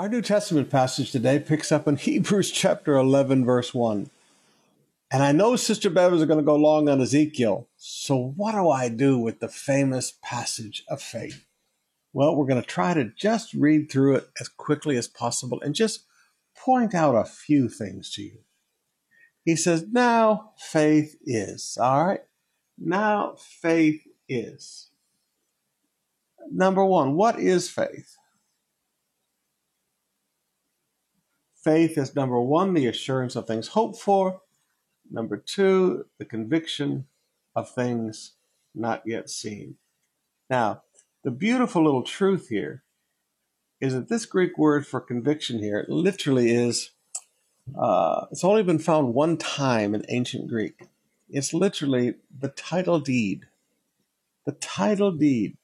Our New Testament passage today picks up in Hebrews chapter 11, verse 1. And I know Sister Bevers are going to go long on Ezekiel. So what do I do with the famous passage of faith? Well, we're going to try to just read through it as quickly as possible and just point out a few things to you. He says, now faith is. All right? Now faith is. Number one, what is faith? Faith is, number one, the assurance of things hoped for. Number two, the conviction of things not yet seen. Now, the beautiful little truth here is that this Greek word for conviction here literally is, it's only been found one time in ancient Greek. It's literally the title deed. The title deed.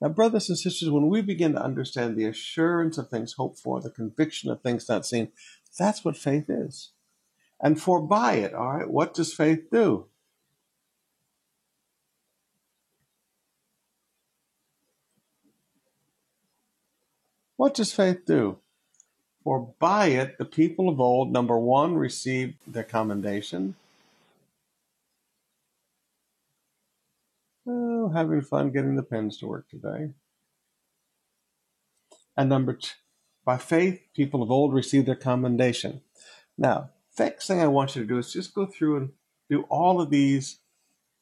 Now, brothers and sisters, when we begin to understand the assurance of things hoped for, the conviction of things not seen, that's what faith is. And for by it, all right, what does faith do? What does faith do? For by it, the people of old, number one, received their commendation. Oh, having fun getting the pens to work today. And number two, by faith, people of old received their commendation. Now, next thing I want you to do is just go through and do all of these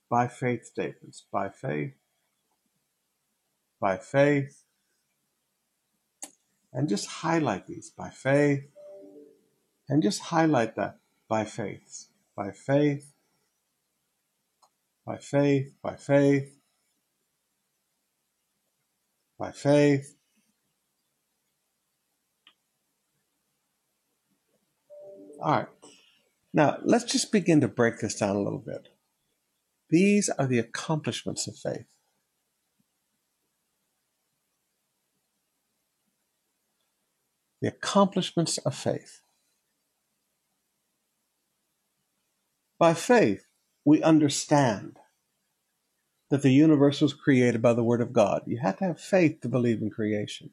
by faith statements. By faith. By faith. And just highlight these. By faith. And just highlight that. By faith. By faith. By faith, by faith, by faith. All right. Now, let's just begin to break this down a little bit. These are the accomplishments of faith. The accomplishments of faith. By faith, we understand that the universe was created by the Word of God. You have to have faith to believe in creation.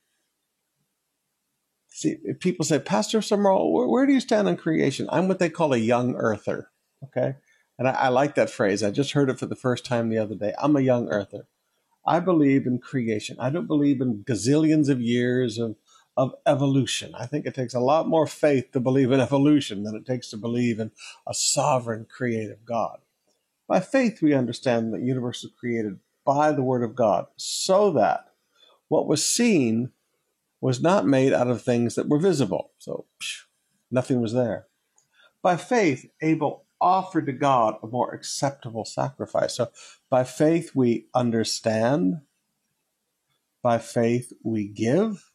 See, if people say, Pastor Summerall, where do you stand on creation? I'm what they call a young earther, okay? And I like that phrase. I just heard it for the first time the other day. I'm a young earther. I believe in creation. I don't believe in gazillions of years of evolution. I think it takes a lot more faith to believe in evolution than it takes to believe in a sovereign creative God. By faith, we understand that the universe was created by the Word of God, so that what was seen was not made out of things that were visible. So, nothing was there. By faith, Abel offered to God a more acceptable sacrifice. So, by faith, we understand. By faith, we give,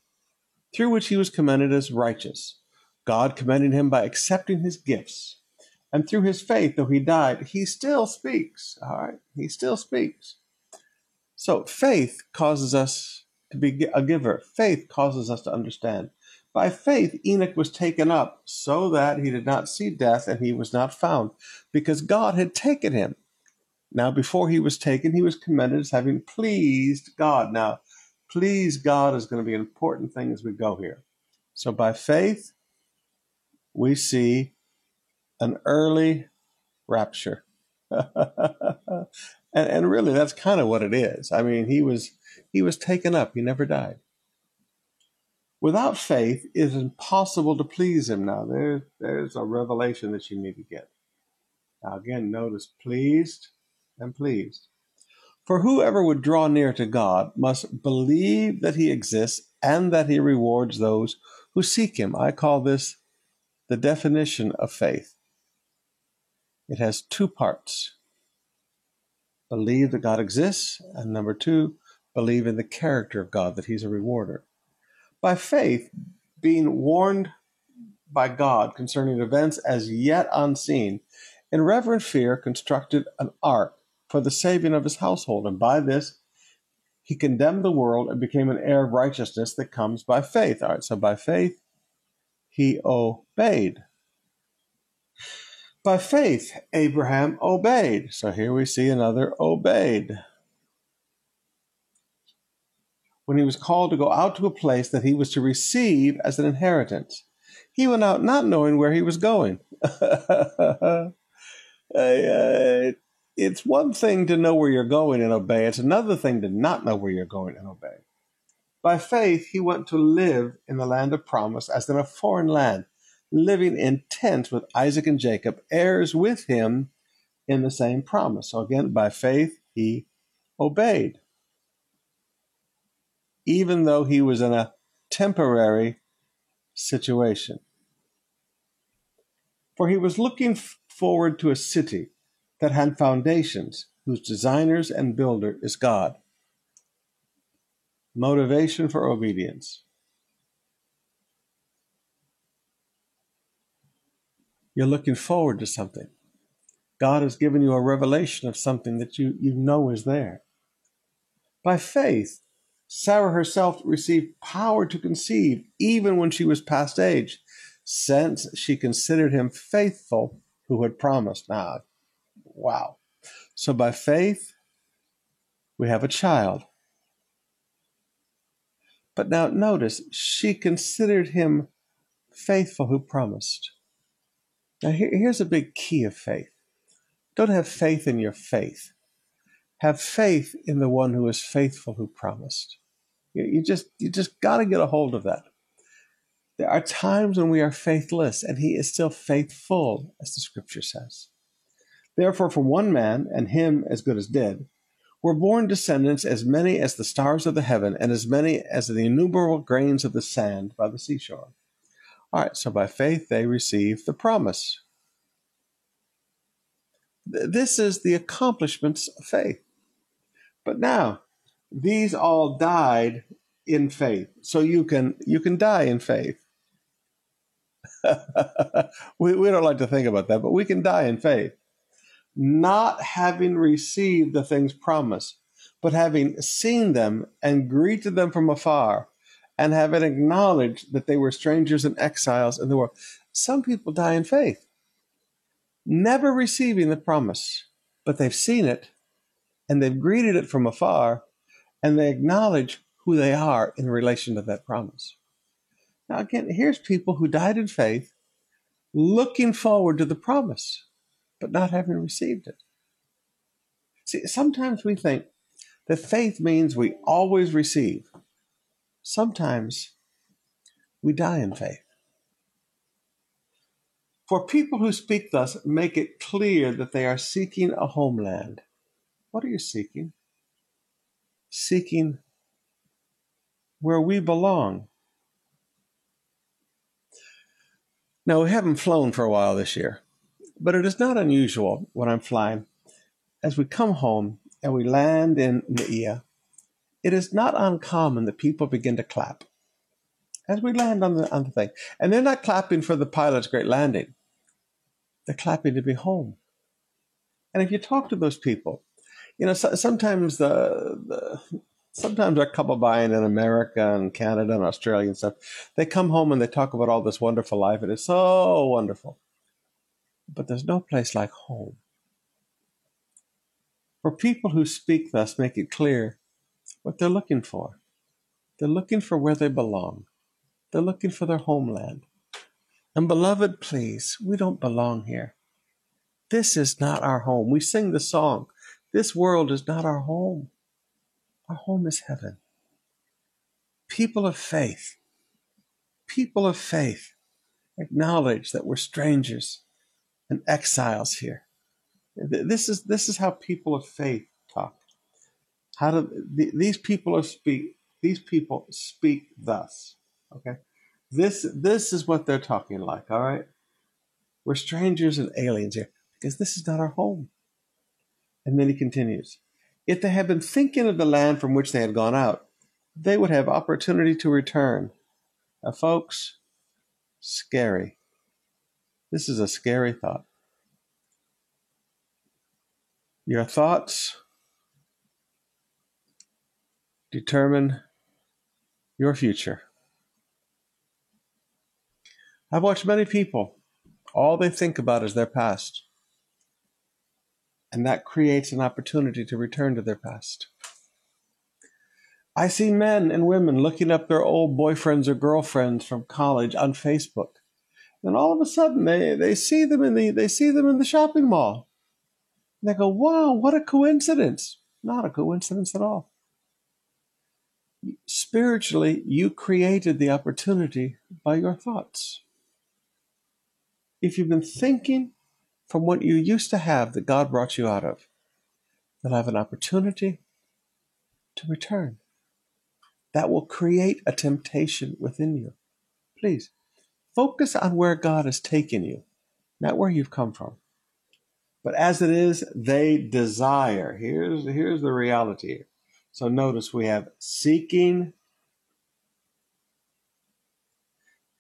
through which he was commended as righteous. God commended him by accepting his gifts. And through his faith, though he died, he still speaks, all right? He still speaks. So faith causes us to be a giver. Faith causes us to understand. By faith, Enoch was taken up so that he did not see death and he was not found because God had taken him. Now, before he was taken, he was commended as having pleased God. Now, please God is going to be an important thing as we go here. So by faith, we see an early rapture. and really, that's kind of what it is. I mean, he was taken up. He never died. Without faith, it is impossible to please him. Now, there's a revelation that you need to get. Now, again, notice pleased and pleased. For whoever would draw near to God must believe that he exists and that he rewards those who seek him. I call this the definition of faith. It has two parts. Believe that God exists, and number two, believe in the character of God, that he's a rewarder. By faith, being warned by God concerning events as yet unseen, in reverent fear constructed an ark for the saving of his household, and by this he condemned the world and became an heir of righteousness that comes by faith. All right, so by faith, he obeyed. By faith, Abraham obeyed. So here we see another obeyed. when he was called to go out to a place that he was to receive as an inheritance. He went out not knowing where he was going. It's one thing to know where you're going and obey. It's another thing to not know where you're going and obey. By faith, he went to live in the land of promise as in a foreign land, living in tents with Isaac and Jacob, heirs with him in the same promise. So again, by faith, he obeyed. Even though he was in a temporary situation. For he was looking forward to a city that had foundations, whose designers and builder is God. Motivation for obedience. You're looking forward to something. God has given you a revelation of something that you know is there. By faith, Sarah herself received power to conceive, even when she was past age, since she considered him faithful who had promised. Now, wow. So by faith, we have a child. But now notice, she considered him faithful who promised. Now here's a big key of faith. Don't have faith in your faith. Have faith in the one who is faithful who promised. You just got to get a hold of that. There are times when we are faithless, and he is still faithful, as the scripture says. Therefore, from one man, and him as good as dead, were born descendants as many as the stars of the heaven, and as many as the innumerable grains of the sand by the seashore. All right, so by faith they received the promise. This is the accomplishments of faith. But now, these all died in faith. So you can die in faith. We don't like to think about that, but we can die in faith. Not having received the things promised, but having seen them and greeted them from afar, and having acknowledged that they were strangers and exiles in the world. Some people die in faith, never receiving the promise, but they've seen it, and they've greeted it from afar, and they acknowledge who they are in relation to that promise. Now again, here's people who died in faith, looking forward to the promise, but not having received it. See, sometimes we think that faith means we always receive. Sometimes we die in faith. For people who speak thus make it clear that they are seeking a homeland. What are you seeking? Seeking where we belong. Now, we haven't flown for a while this year, but it is not unusual when I'm flying. As we come home and we land in Benaiah, it is not uncommon that people begin to clap as we land on the thing. And they're not clapping for the pilot's great landing. They're clapping to be home. And if you talk to those people, you know, sometimes our couple buying in America and Canada and Australia and stuff, they come home and they talk about all this wonderful life. It is so wonderful. But there's no place like home. For people who speak thus make it clear what they're looking for. They're looking for where they belong. They're looking for their homeland. And beloved, please, we don't belong here. This is not our home. We sing the song, this world is not our home. Our home is heaven. People of faith. People of faith acknowledge that we're strangers and exiles here. This is how people of faith talk. How do these people speak thus? Okay, this is what they're talking like. All right, we're strangers and aliens here because this is not our home. And then he continues, if they had been thinking of the land from which they had gone out, they would have opportunity to return. Now, folks, scary. This is a scary thought. Your thoughts determine your future. I've watched many people, all they think about is their past. And that creates an opportunity to return to their past. I see men and women looking up their old boyfriends or girlfriends from college on Facebook. And all of a sudden, they see them in the shopping mall. And they go, wow, what a coincidence. Not a coincidence at all. Spiritually, you created the opportunity by your thoughts. If you've been thinking from what you used to have that God brought you out of, you'll have an opportunity to return. That will create a temptation within you. Please, focus on where God has taken you, not where you've come from. But as it is, they desire. Here's the reality here. So notice we have seeking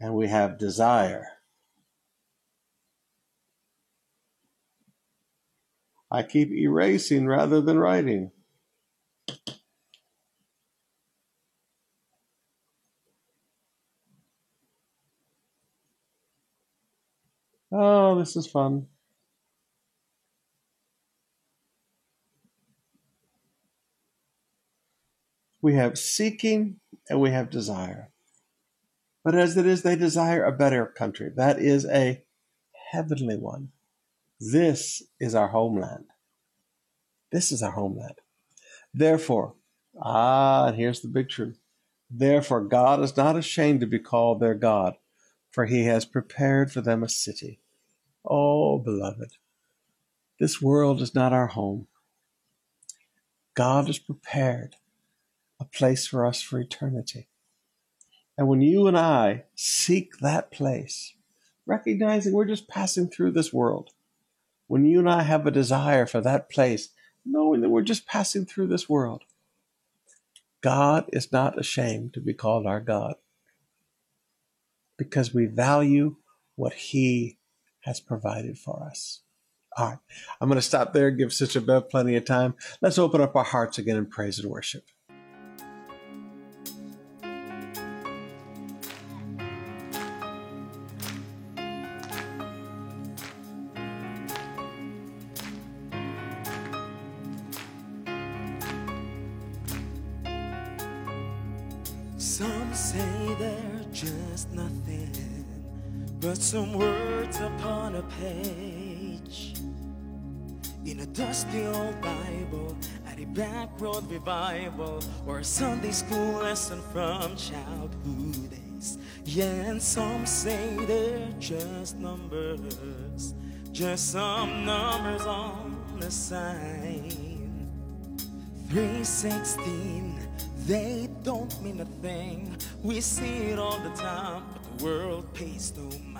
and we have desire. I keep erasing rather than writing. Oh, this is fun. We have seeking and we have desire. But as it is, they desire a better country. That is a heavenly one. This is our homeland. This is our homeland. Therefore, and here's the big truth. Therefore, God is not ashamed to be called their God, for he has prepared for them a city. Oh, beloved, this world is not our home. God has prepared a place for us for eternity. And when you and I seek that place, recognizing we're just passing through this world, when you and I have a desire for that place, knowing that we're just passing through this world, God is not ashamed to be called our God, because we value what he has provided for us. All right, I'm going to stop there, give Sister Bev plenty of time. Let's open up our hearts again in praise and worship. Some say they're just nothing but some words upon a page in a dusty old Bible at a back road revival or a Sunday school lesson from childhood days. Yeah, and some say they're just numbers, just some numbers on the sign. 316, they don't mean a thing. We see it all the time, but the world pays no mind.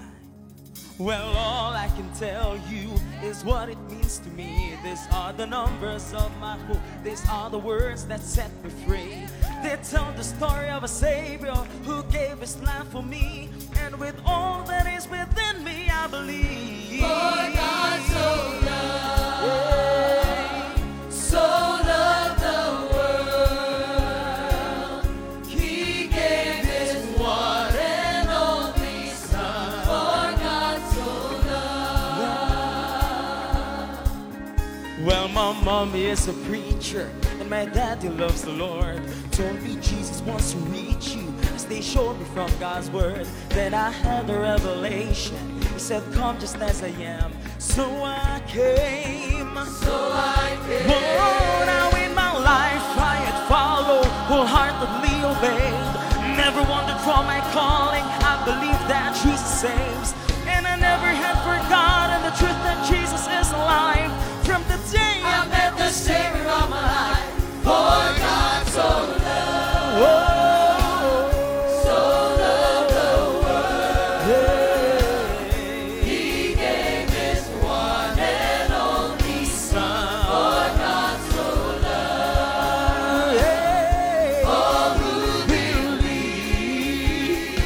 Well, all I can tell you is what it means to me. These are the numbers of my hope. These are the words that set me free. They tell the story of a Savior who gave his life for me. And with all that is within me, I believe. For God so loved, so loved the world. My mom is a preacher and my daddy loves the Lord. Told me Jesus wants to reach you as they showed me from God's word. Then I had a revelation. He said, come just as I am. So I came. So I came. Oh, now in my life I had followed, wholeheartedly obeyed. Never wandered from my calling. I believe that Jesus saves. And I never had forgotten the truth that Jesus is alive. From the day I met the Savior of my life, for God so loved, oh, so loved the world, yeah. He gave His one and only Son, for God so loved, yeah. All who believe,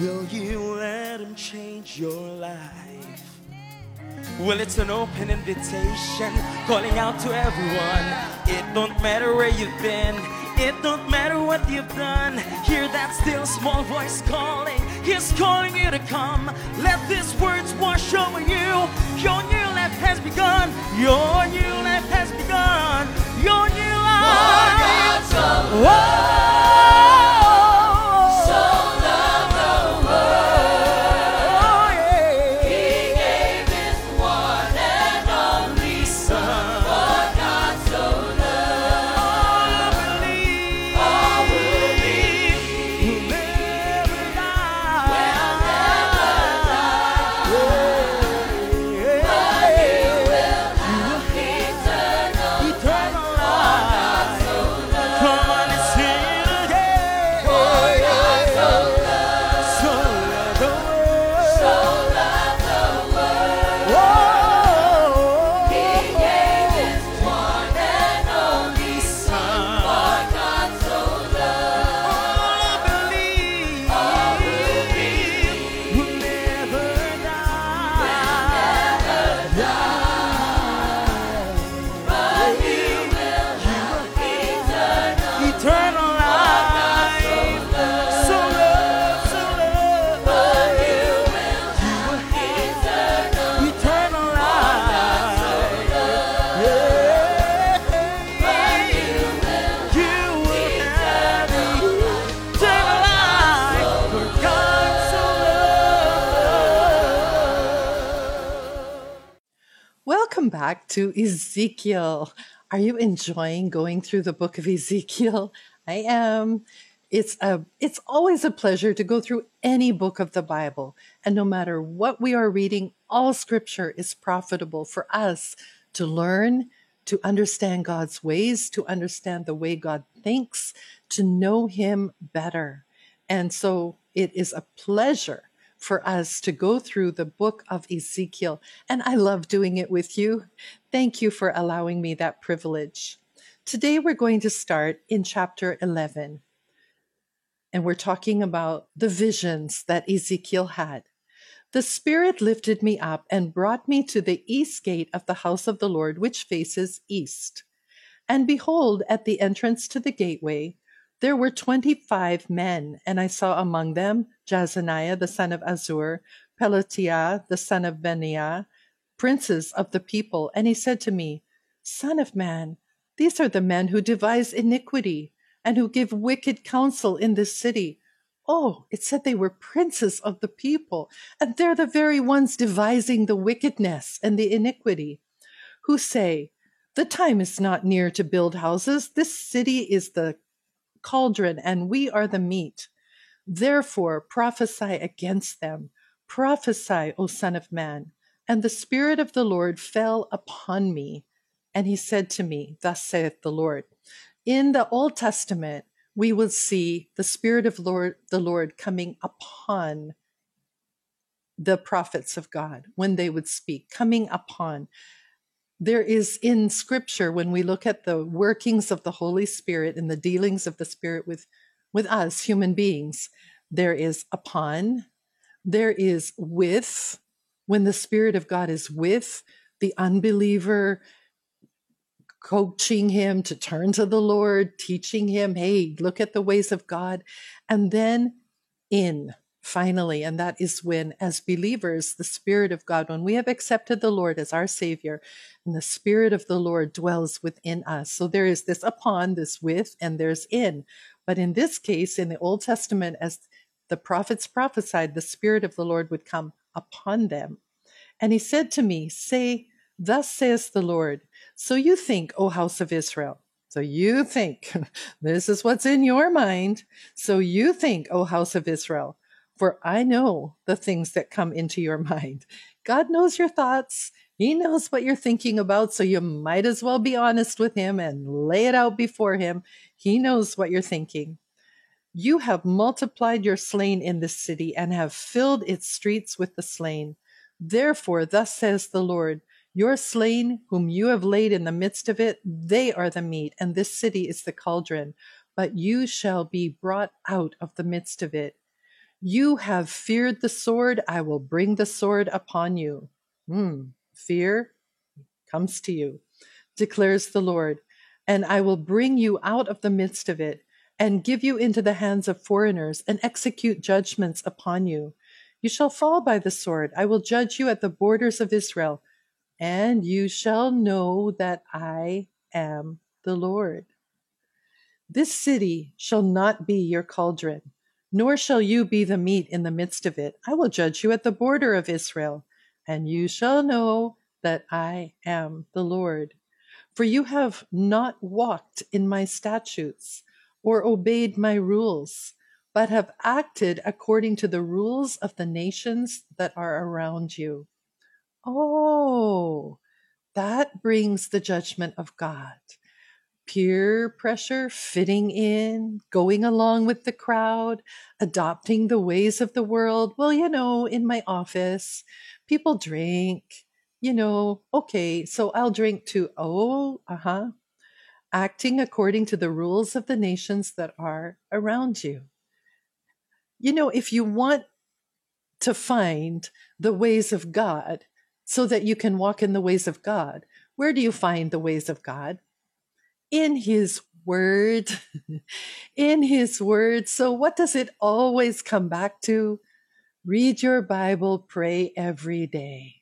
Will you let him change your life? Well, it's an open invitation, calling out to everyone. It don't matter where you've been, it don't matter what you've done. Hear that still small voice calling. He's calling you to come. Let these words wash over you. Your new life has begun. Your new life has begun. Your new life. For God's love. Back to Ezekiel. Are you enjoying going through the book of Ezekiel? I am. It's always a pleasure to go through any book of the Bible, and no matter what we are reading, all scripture is profitable for us to learn, to understand God's ways, to understand the way God thinks, to know him better. And so it is a pleasure for us to go through the book of Ezekiel, and I love doing it with you. Thank you for allowing me that privilege. Today we're going to start in chapter 11, and we're talking about the visions that Ezekiel had. The Spirit lifted me up and brought me to the east gate of the house of the Lord, which faces east. And behold, at the entrance to the gateway, there were 25 men, and I saw among them Jazaniah the son of Azur, Pelatiah the son of Benaiah, princes of the people. And he said to me, Son of man, these are the men who devise iniquity and who give wicked counsel in this city. Oh, it said they were princes of the people, and they're the very ones devising the wickedness and the iniquity, who say, The time is not near to build houses. This city is the cauldron, and we are the meat. Therefore prophesy against them. Prophesy, O son of man. And the Spirit of the Lord fell upon me, and he said to me, Thus saith the Lord. In the Old Testament, we will see the Spirit of the Lord coming upon the prophets of God when they would speak, coming upon. There is in Scripture, when we look at the workings of the Holy Spirit and the dealings of the Spirit with us, human beings, there is upon, there is with. When the Spirit of God is with the unbeliever, coaching him to turn to the Lord, teaching him, hey, look at the ways of God. And then in. Finally, and that is when, as believers, the Spirit of God, when we have accepted the Lord as our Savior, and the Spirit of the Lord dwells within us. So there is this upon, this with, and there's in. But in this case, in the Old Testament, as the prophets prophesied, the Spirit of the Lord would come upon them. And he said to me, Say, thus says the Lord. So you think, O house of Israel. So you think, this is what's in your mind. So you think, O house of Israel. For I know the things that come into your mind. God knows your thoughts. He knows what you're thinking about, so you might as well be honest with him and lay it out before him. He knows what you're thinking. You have multiplied your slain in this city and have filled its streets with the slain. Therefore, thus says the Lord, your slain, whom you have laid in the midst of it, they are the meat, and this city is the cauldron. But you shall be brought out of the midst of it. You have feared the sword. I will bring the sword upon you. Fear comes to you, declares the Lord, and I will bring you out of the midst of it and give you into the hands of foreigners and execute judgments upon you. You shall fall by the sword. I will judge you at the borders of Israel, and you shall know that I am the Lord. This city shall not be your cauldron, nor shall you be the meat in the midst of it. I will judge you at the border of Israel, and you shall know that I am the Lord. For you have not walked in my statutes or obeyed my rules, but have acted according to the rules of the nations that are around you. Oh, that brings the judgment of God. Peer pressure, fitting in, going along with the crowd, adopting the ways of the world. Well, you know, in my office, people drink, you know, okay, so I'll drink too. Acting according to the rules of the nations that are around you. You know, if you want to find the ways of God so that you can walk in the ways of God, where do you find the ways of God? In his word, in his word. So what does it always come back to? Read your Bible, pray every day.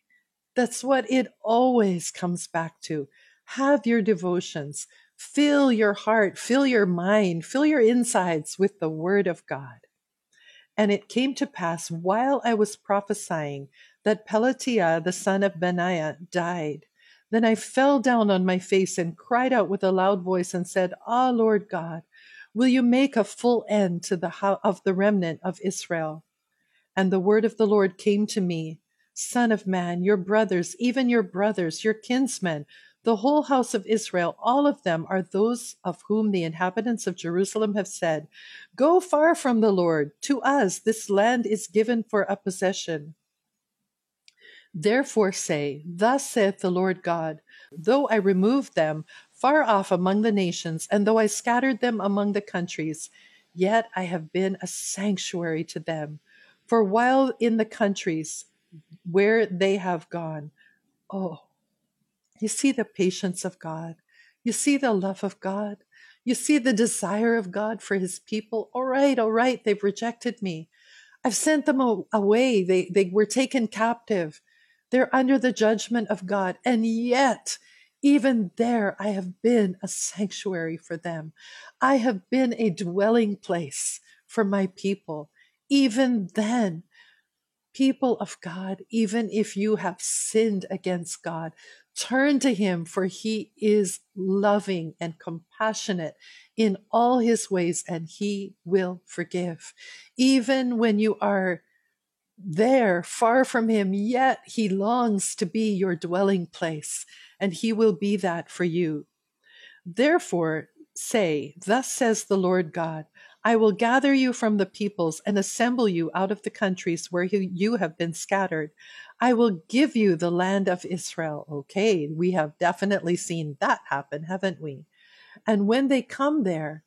That's what it always comes back to. Have your devotions, fill your heart, fill your mind, fill your insides with the word of God. And it came to pass while I was prophesying that Pelatiah, the son of Benaiah, died. Then I fell down on my face and cried out with a loud voice and said, Ah, Lord God, will you make a full end to the remnant of Israel? And the word of the Lord came to me, Son of man, your brothers, even your brothers, your kinsmen, the whole house of Israel, all of them are those of whom the inhabitants of Jerusalem have said, Go far from the Lord. To us this land is given for a possession. Therefore say, Thus saith the Lord God, though I removed them far off among the nations, and though I scattered them among the countries, yet I have been a sanctuary to them. For while in the countries where they have gone, oh, you see the patience of God. You see the love of God. You see the desire of God for his people. All right, they've rejected me. I've sent them away. They were taken captive. They're under the judgment of God. And yet, even there, I have been a sanctuary for them. I have been a dwelling place for my people. Even then, people of God, even if you have sinned against God, turn to him, for he is loving and compassionate in all his ways, and he will forgive. Even when you are there, far from him, yet he longs to be your dwelling place, and he will be that for you. Therefore, say, Thus says the Lord God, I will gather you from the peoples and assemble you out of the countries where you have been scattered. I will give you the land of Israel. Okay, we have definitely seen that happen, haven't we? And when they come there,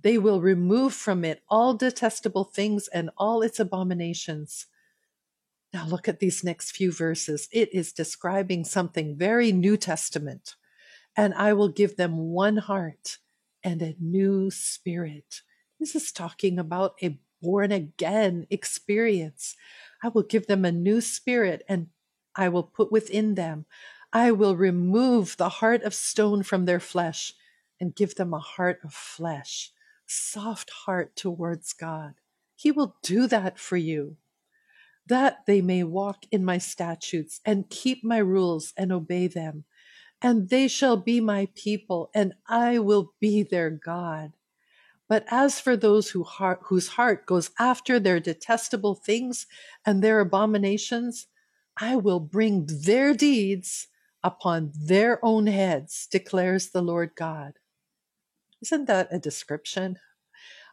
they will remove from it all detestable things and all its abominations. Now look at these next few verses. It is describing something very New Testament. And I will give them one heart and a new spirit. This is talking about a born-again experience. I will give them a new spirit, and I will put within them. I will remove the heart of stone from their flesh and give them a heart of flesh, soft heart towards God. He will do that for you, that they may walk in my statutes and keep my rules and obey them. And they shall be my people, and I will be their God. But as for those whose heart goes after their detestable things and their abominations, I will bring their deeds upon their own heads, declares the Lord God. Isn't that a description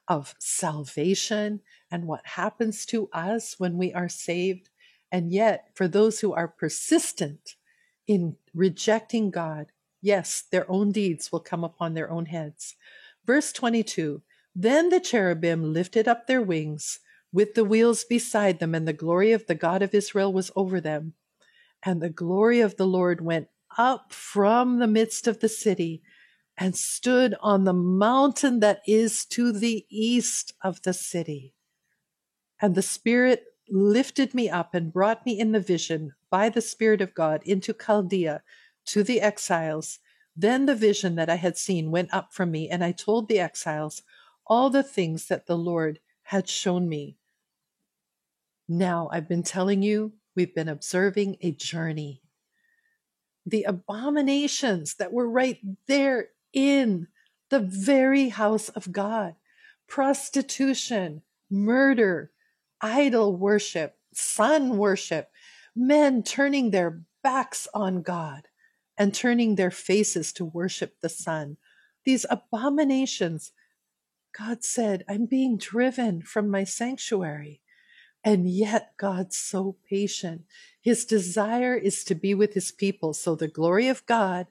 of salvation and what happens to us when we are saved? And yet, for those who are persistent in rejecting God, yes, their own deeds will come upon their own heads. Verse 22, Then the cherubim lifted up their wings with the wheels beside them, and the glory of the God of Israel was over them. And the glory of the Lord went up from the midst of the city and stood on the mountain that is to the east of the city. And the Spirit lifted me up and brought me in the vision by the Spirit of God into Chaldea to the exiles. Then the vision that I had seen went up from me, and I told the exiles all the things that the Lord had shown me. Now I've been telling you, we've been observing a journey. The abominations that were right there in the very house of God, prostitution, murder, idol worship, sun worship, men turning their backs on God and turning their faces to worship the sun. These abominations, God said, I'm being driven from my sanctuary. And yet God's so patient. His desire is to be with his people. So the glory of God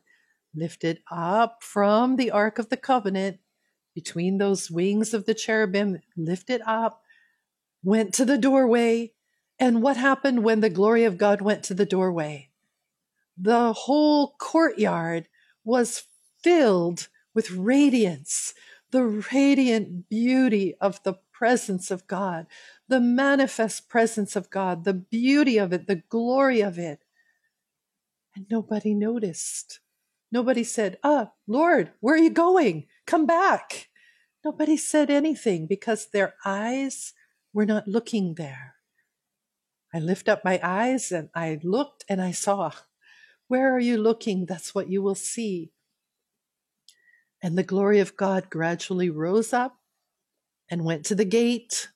lifted up from the Ark of the Covenant, between those wings of the cherubim, lifted up, went to the doorway. And what happened when the glory of God went to the doorway? The whole courtyard was filled with radiance, the radiant beauty of the presence of God, the manifest presence of God, the beauty of it, the glory of it. And nobody noticed. Nobody said, Lord, where are you going? Come back. Nobody said anything because their eyes were not looking there. I lift up my eyes and I looked and I saw. Where are you looking? That's what you will see. And the glory of God gradually rose up and went to the gate.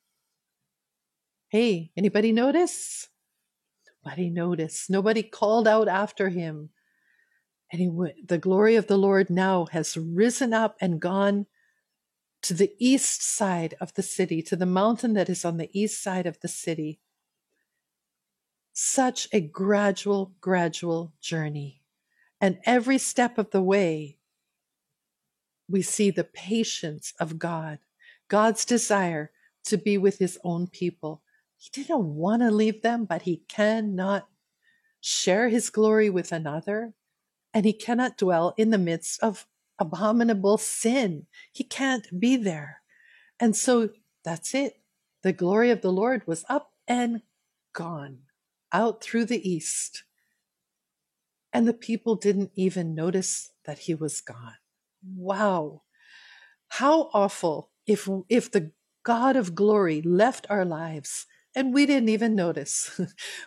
Hey, anybody notice? Nobody noticed. Nobody called out after him. And the glory of the Lord now has risen up and gone to the east side of the city, to the mountain that is on the east side of the city. Such a gradual journey. And every step of the way, we see the patience of God, God's desire to be with his own people. He didn't want to leave them, but he cannot share his glory with another, and he cannot dwell in the midst of abominable sin. He can't be there. And so that's it. The glory of the Lord was up and gone out through the east. And the people didn't even notice that he was gone. Wow. How awful if the God of glory left our lives and we didn't even notice.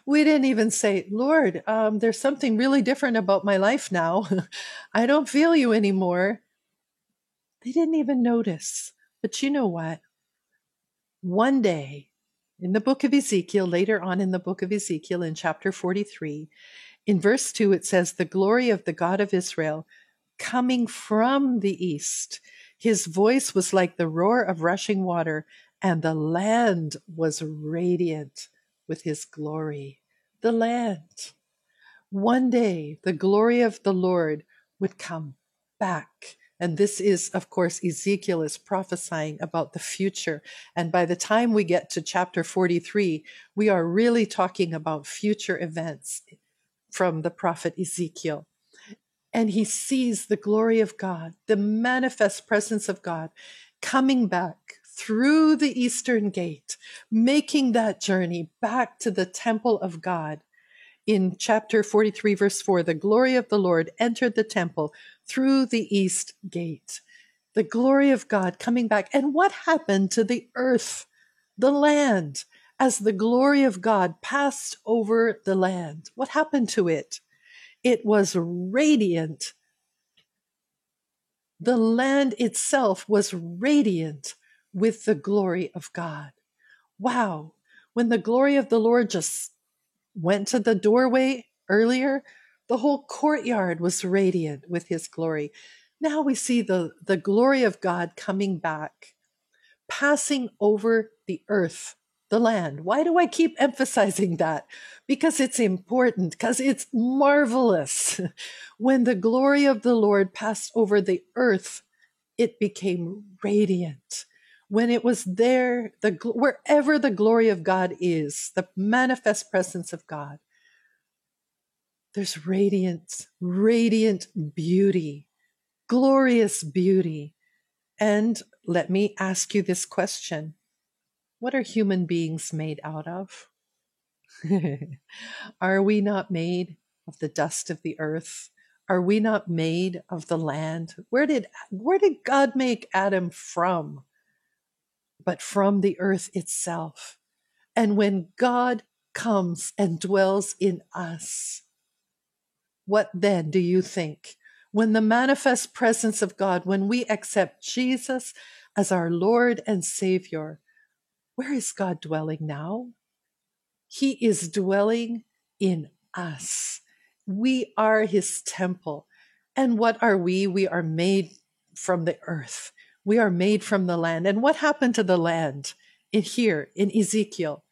We didn't even say, Lord, there's something really different about my life now. I don't feel you anymore. They didn't even notice. But you know what? One day in the book of Ezekiel, later on in the book of Ezekiel in chapter 43, in verse 2, it says, the glory of the God of Israel coming from the east. His voice was like the roar of rushing water, and the land was radiant with his glory. The land. One day, the glory of the Lord would come back. And this is, of course, Ezekiel is prophesying about the future. And by the time we get to chapter 43, we are really talking about future events from the prophet Ezekiel. And he sees the glory of God, the manifest presence of God, coming back through the eastern gate, making that journey back to the temple of God. In chapter 43, verse 4, the glory of the Lord entered the temple through the east gate. The glory of God coming back. And what happened to the earth, the land, as the glory of God passed over the land? What happened to it? It was radiant. The land itself was radiant with the glory of God. Wow. When the glory of the Lord just went to the doorway earlier, the whole courtyard was radiant with his glory. Now we see the glory of God coming back, passing over the earth, the land. Why do I keep emphasizing that? Because it's important, because it's marvelous. When the glory of the Lord passed over the earth, it became radiant when it was there, wherever the glory of God is, the manifest presence of God, there's radiance, radiant beauty, glorious beauty. And let me ask you this question. What are human beings made out of? Are we not made of the dust of the earth? Are we not made of the land? Where did God make Adam from? But from the earth itself. And when God comes and dwells in us, what then do you think? When the manifest presence of God, when we accept Jesus as our Lord and Savior, where is God dwelling now? He is dwelling in us. We are his temple. And what are we? We are made from the earth. We are made from the land. And what happened to the land here in Ezekiel?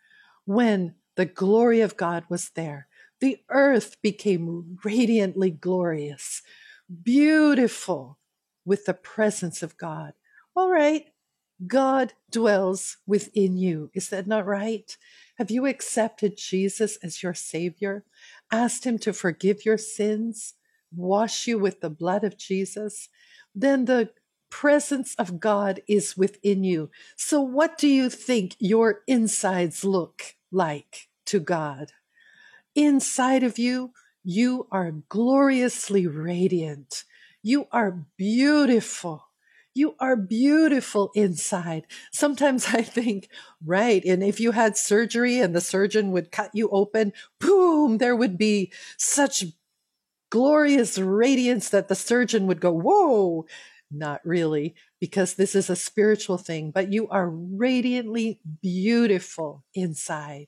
When the glory of God was there, the earth became radiantly glorious, beautiful with the presence of God. All right. God dwells within you. Is that not right? Have you accepted Jesus as your Savior? Asked him to forgive your sins, wash you with the blood of Jesus? Then the presence of God is within you. So what do you think your insides look like to God? Inside of you, you are gloriously radiant. You are beautiful. You are beautiful inside. Sometimes I think, right, and if you had surgery and the surgeon would cut you open, boom, there would be such glorious radiance that the surgeon would go, whoa. Not really, because this is a spiritual thing, but you are radiantly beautiful inside.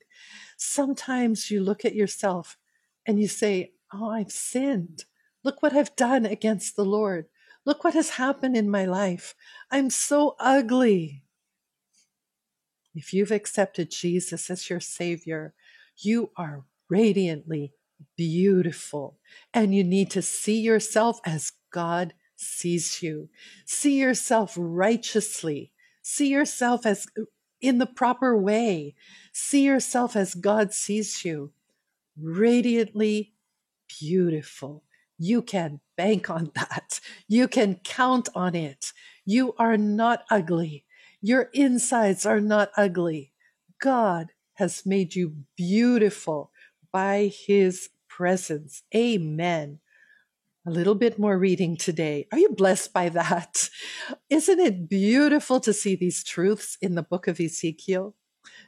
Sometimes you look at yourself and you say, oh, I've sinned. Look what I've done against the Lord. Look what has happened in my life. I'm so ugly. If you've accepted Jesus as your Savior, you are radiantly beautiful. And you need to see yourself as God sees you. See yourself righteously. See yourself as in the proper way. See yourself as God sees you. Radiantly beautiful. You can bank on that. You can count on it. You are not ugly. Your insides are not ugly. God has made you beautiful by his presence. Amen. A little bit more reading today. Are you blessed by that? Isn't it beautiful to see these truths in the book of Ezekiel?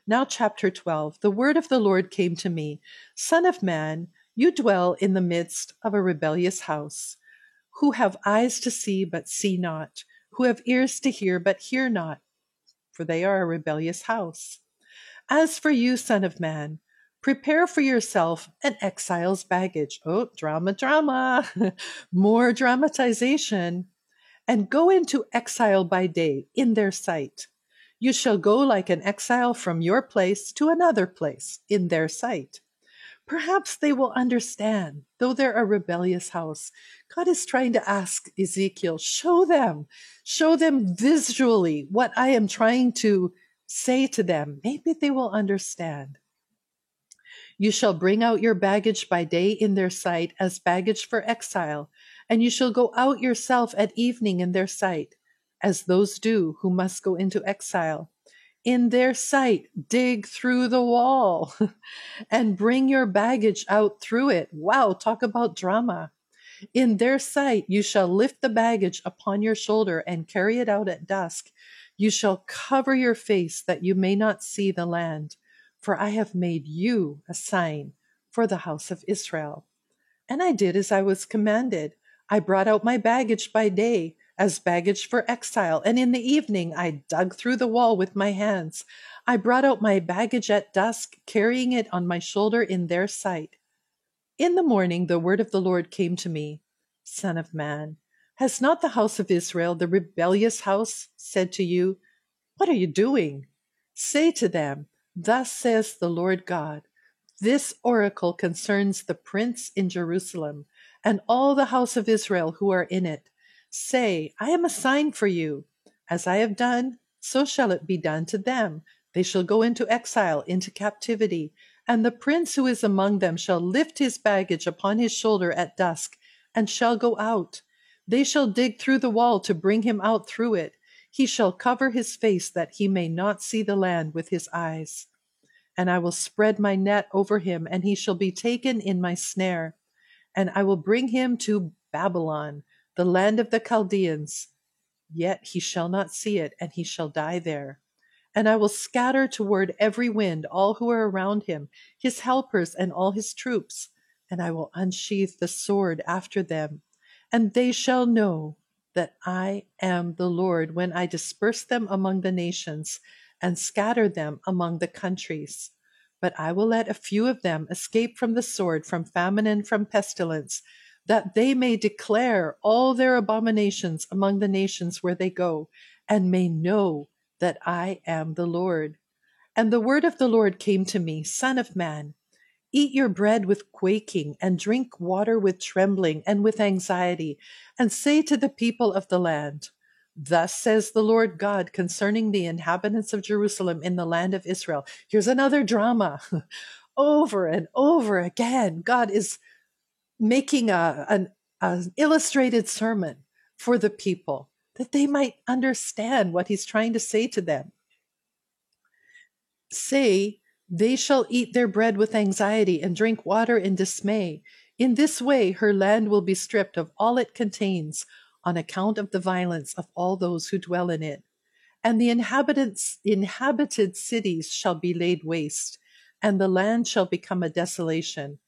Now, chapter 12, the word of the Lord came to me, Son of man, you dwell in the midst of a rebellious house, who have eyes to see but see not, who have ears to hear but hear not, for they are a rebellious house. As for you, son of man, prepare for yourself an exile's baggage. Oh, drama, more dramatization. And go into exile by day in their sight. You shall go like an exile from your place to another place in their sight. Perhaps they will understand, though they're a rebellious house. God is trying to ask Ezekiel, show them visually what I am trying to say to them. Maybe they will understand. You shall bring out your baggage by day in their sight as baggage for exile, and you shall go out yourself at evening in their sight, as those do who must go into exile. In their sight, dig through the wall and bring your baggage out through it. Wow, talk about drama. In their sight, you shall lift the baggage upon your shoulder and carry it out at dusk. You shall cover your face that you may not see the land, for I have made you a sign for the house of Israel. And I did as I was commanded. I brought out my baggage by day as baggage for exile, and in the evening I dug through the wall with my hands. I brought out my baggage at dusk, carrying it on my shoulder in their sight. In the morning the word of the Lord came to me, Son of man, has not the house of Israel, the rebellious house, said to you, What are you doing? Say to them, Thus says the Lord God, This oracle concerns the prince in Jerusalem, and all the house of Israel who are in it. Say, I am a sign for you. As I have done, so shall it be done to them. They shall go into exile, into captivity, and the prince who is among them shall lift his baggage upon his shoulder at dusk, and shall go out. They shall dig through the wall to bring him out through it. He shall cover his face, that he may not see the land with his eyes. And I will spread my net over him, and he shall be taken in my snare. And I will bring him to Babylon, the land of the Chaldeans. Yet he shall not see it, and he shall die there. And I will scatter toward every wind all who are around him, his helpers and all his troops. And I will unsheathe the sword after them. And they shall know that I am the Lord, when I disperse them among the nations and scatter them among the countries. But I will let a few of them escape from the sword, from famine, and from pestilence, that they may declare all their abominations among the nations where they go, and may know that I am the Lord. And the word of the Lord came to me, Son of man, eat your bread with quaking, and drink water with trembling and with anxiety, and say to the people of the land, Thus says the Lord God concerning the inhabitants of Jerusalem in the land of Israel. Here's another drama. Over and over again, God is making an illustrated sermon for the people, that they might understand what he's trying to say to them. Say, they shall eat their bread with anxiety and drink water in dismay. In this way her land will be stripped of all it contains, on account of the violence of all those who dwell in it. And the inhabited cities shall be laid waste, and the land shall become a desolation.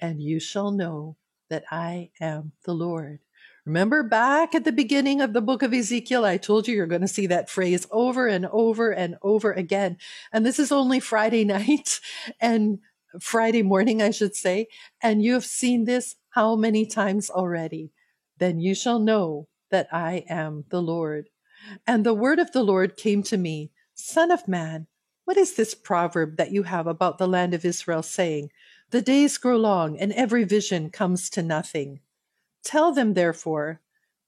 And you shall know that I am the Lord. Remember back at the beginning of the book of Ezekiel, I told you you're going to see that phrase over and over and over again. And this is only Friday night and Friday morning, I should say. And you have seen this how many times already? Then you shall know that I am the Lord. And the word of the Lord came to me, Son of man, what is this proverb that you have about the land of Israel, saying, The days grow long and every vision comes to nothing? Tell them, therefore,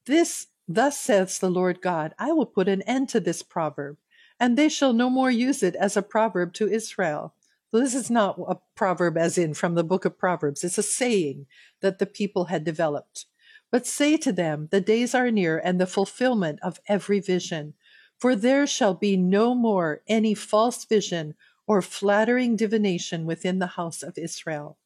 thus says the Lord God, I will put an end to this proverb, and they shall no more use it as a proverb to Israel. So this is not a proverb as in from the book of Proverbs. It's a saying that the people had developed. But say to them, the days are near and the fulfillment of every vision. For there shall be no more any false vision or flattering divination within the house of Israel.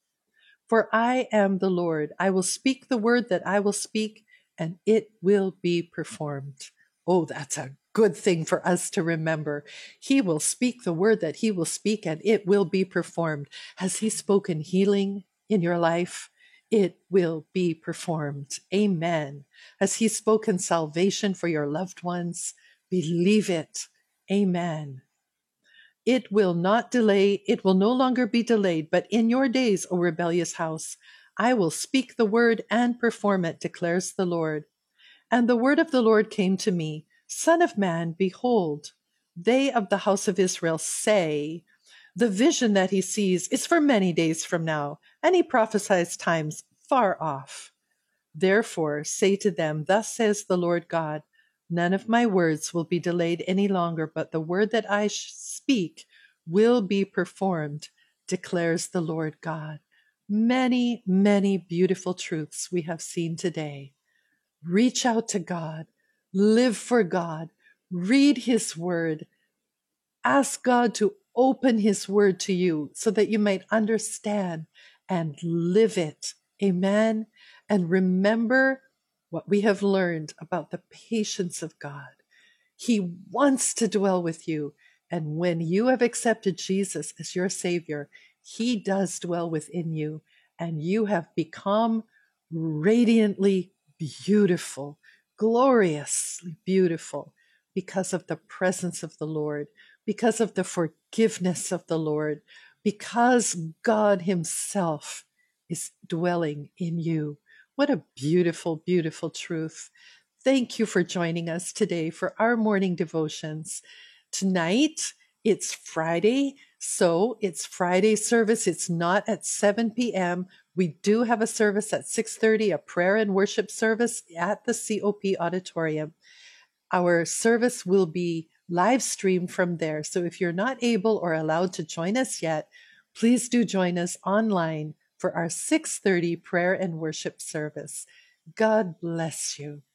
For I am the Lord, I will speak the word that I will speak, and it will be performed. Oh, that's a good thing for us to remember. He will speak the word that he will speak, and it will be performed. Has he spoken healing in your life? It will be performed. Amen. Has he spoken salvation for your loved ones? Believe it. Amen. It will not delay, it will no longer be delayed, but in your days, O rebellious house, I will speak the word and perform it, declares the Lord. And the word of the Lord came to me, Son of man, behold, they of the house of Israel say, the vision that he sees is for many days from now, and he prophesies times far off. Therefore say to them, Thus says the Lord God, none of my words will be delayed any longer, but the word that I speak will be performed, declares the Lord God. Many, many beautiful truths we have seen today. Reach out to God. Live for God. Read his word. Ask God to open his word to you so that you might understand and live it. Amen. And remember what we have learned about the patience of God. He wants to dwell with you. And when you have accepted Jesus as your Savior, he does dwell within you, and you have become radiantly beautiful, gloriously beautiful, because of the presence of the Lord, because of the forgiveness of the Lord, because God himself is dwelling in you. What a beautiful, beautiful truth. Thank you for joining us today for our morning devotions. Tonight, it's Friday, so it's Friday service. It's not at 7 p.m. We do have a service at 6:30, a prayer and worship service at the COP Auditorium. Our service will be live stream from there. So if you're not able or allowed to join us yet, please do join us online for our 6:30 prayer and worship service. God bless you.